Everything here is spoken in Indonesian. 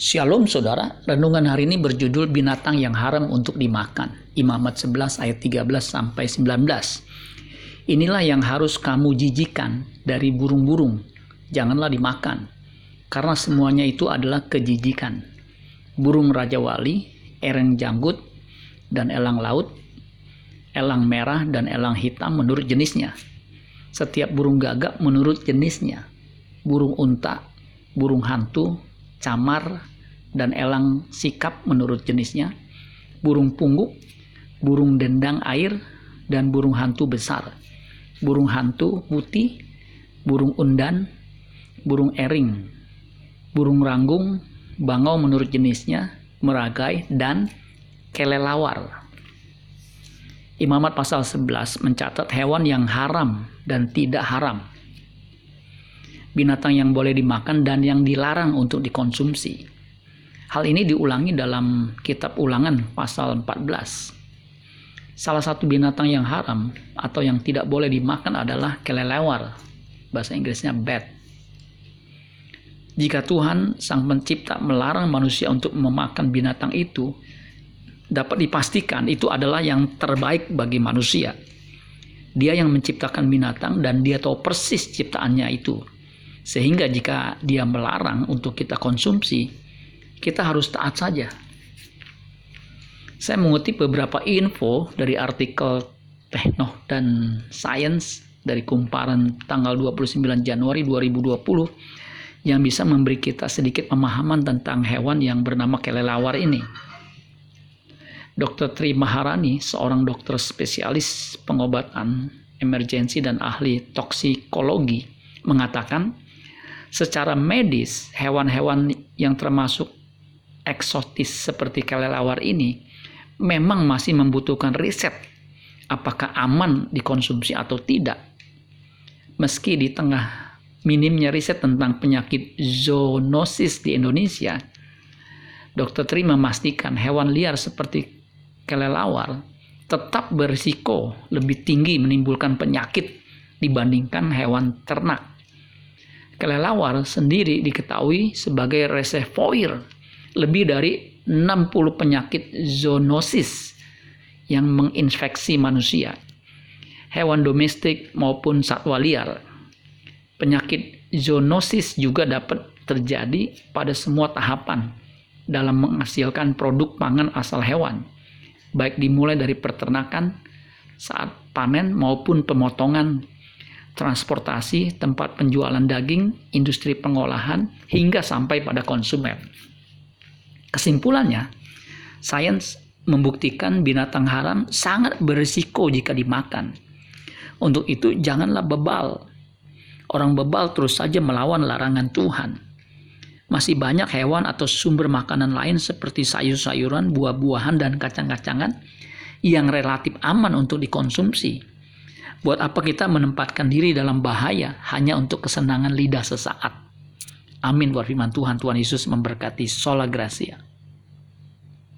Shalom saudara, renungan hari ini berjudul binatang yang haram untuk dimakan. Imamat 11 ayat 13-19. Inilah yang harus kamu jijikan dari burung-burung, janganlah dimakan, karena semuanya itu adalah kejijikan. Burung Raja Wali, ereng janggut, dan elang laut, elang merah dan elang hitam menurut jenisnya. Setiap burung gagak menurut jenisnya. Burung unta, burung hantu, camar, dan elang sikap menurut jenisnya, burung pungguk, burung dendang air, dan burung hantu besar, burung hantu putih, burung undan, burung ering, burung ranggung, bangau menurut jenisnya, meragai, dan kelelawar. Imamat pasal 11 mencatat hewan yang haram dan tidak haram, binatang yang boleh dimakan dan yang dilarang untuk dikonsumsi. Hal ini diulangi dalam kitab Ulangan pasal 14. Salah satu binatang yang haram atau yang tidak boleh dimakan adalah kelelawar, bahasa Inggrisnya bat. Jika Tuhan Sang Pencipta melarang manusia untuk memakan binatang itu, dapat dipastikan itu adalah yang terbaik bagi manusia. Dia yang menciptakan binatang dan dia tahu persis ciptaannya itu. Sehingga jika dia melarang untuk kita konsumsi, kita harus taat saja. Saya mengutip beberapa info dari artikel Tekno dan Science dari Kumparan tanggal 29 Januari 2020 yang bisa memberi kita sedikit pemahaman tentang hewan yang bernama kelelawar ini. Dr. Tri Maharani, seorang dokter spesialis pengobatan emergensi dan ahli toksikologi, mengatakan, secara medis, hewan-hewan yang termasuk eksotis seperti kelelawar ini memang masih membutuhkan riset apakah aman dikonsumsi atau tidak. Meski di tengah minimnya riset tentang penyakit zoonosis di Indonesia, Dr. Tri memastikan hewan liar seperti kelelawar tetap berisiko lebih tinggi menimbulkan penyakit dibandingkan hewan ternak. Kelelawar sendiri diketahui sebagai reservoir lebih dari 60 penyakit zoonosis yang menginfeksi manusia, hewan domestik maupun satwa liar. Penyakit zoonosis juga dapat terjadi pada semua tahapan dalam menghasilkan produk pangan asal hewan, baik dimulai dari peternakan, saat panen maupun pemotongan, transportasi, tempat penjualan daging, industri pengolahan, hingga sampai pada konsumen. Kesimpulannya, sains membuktikan binatang haram sangat berisiko jika dimakan. Untuk itu, janganlah bebal. Orang bebal terus saja melawan larangan Tuhan. Masih banyak hewan atau sumber makanan lain seperti sayur-sayuran, buah-buahan, dan kacang-kacangan yang relatif aman untuk dikonsumsi. Buat apa kita menempatkan diri dalam bahaya hanya untuk kesenangan lidah sesaat? Amin, buat firman Tuhan. Tuhan Yesus memberkati. Sola Gratia.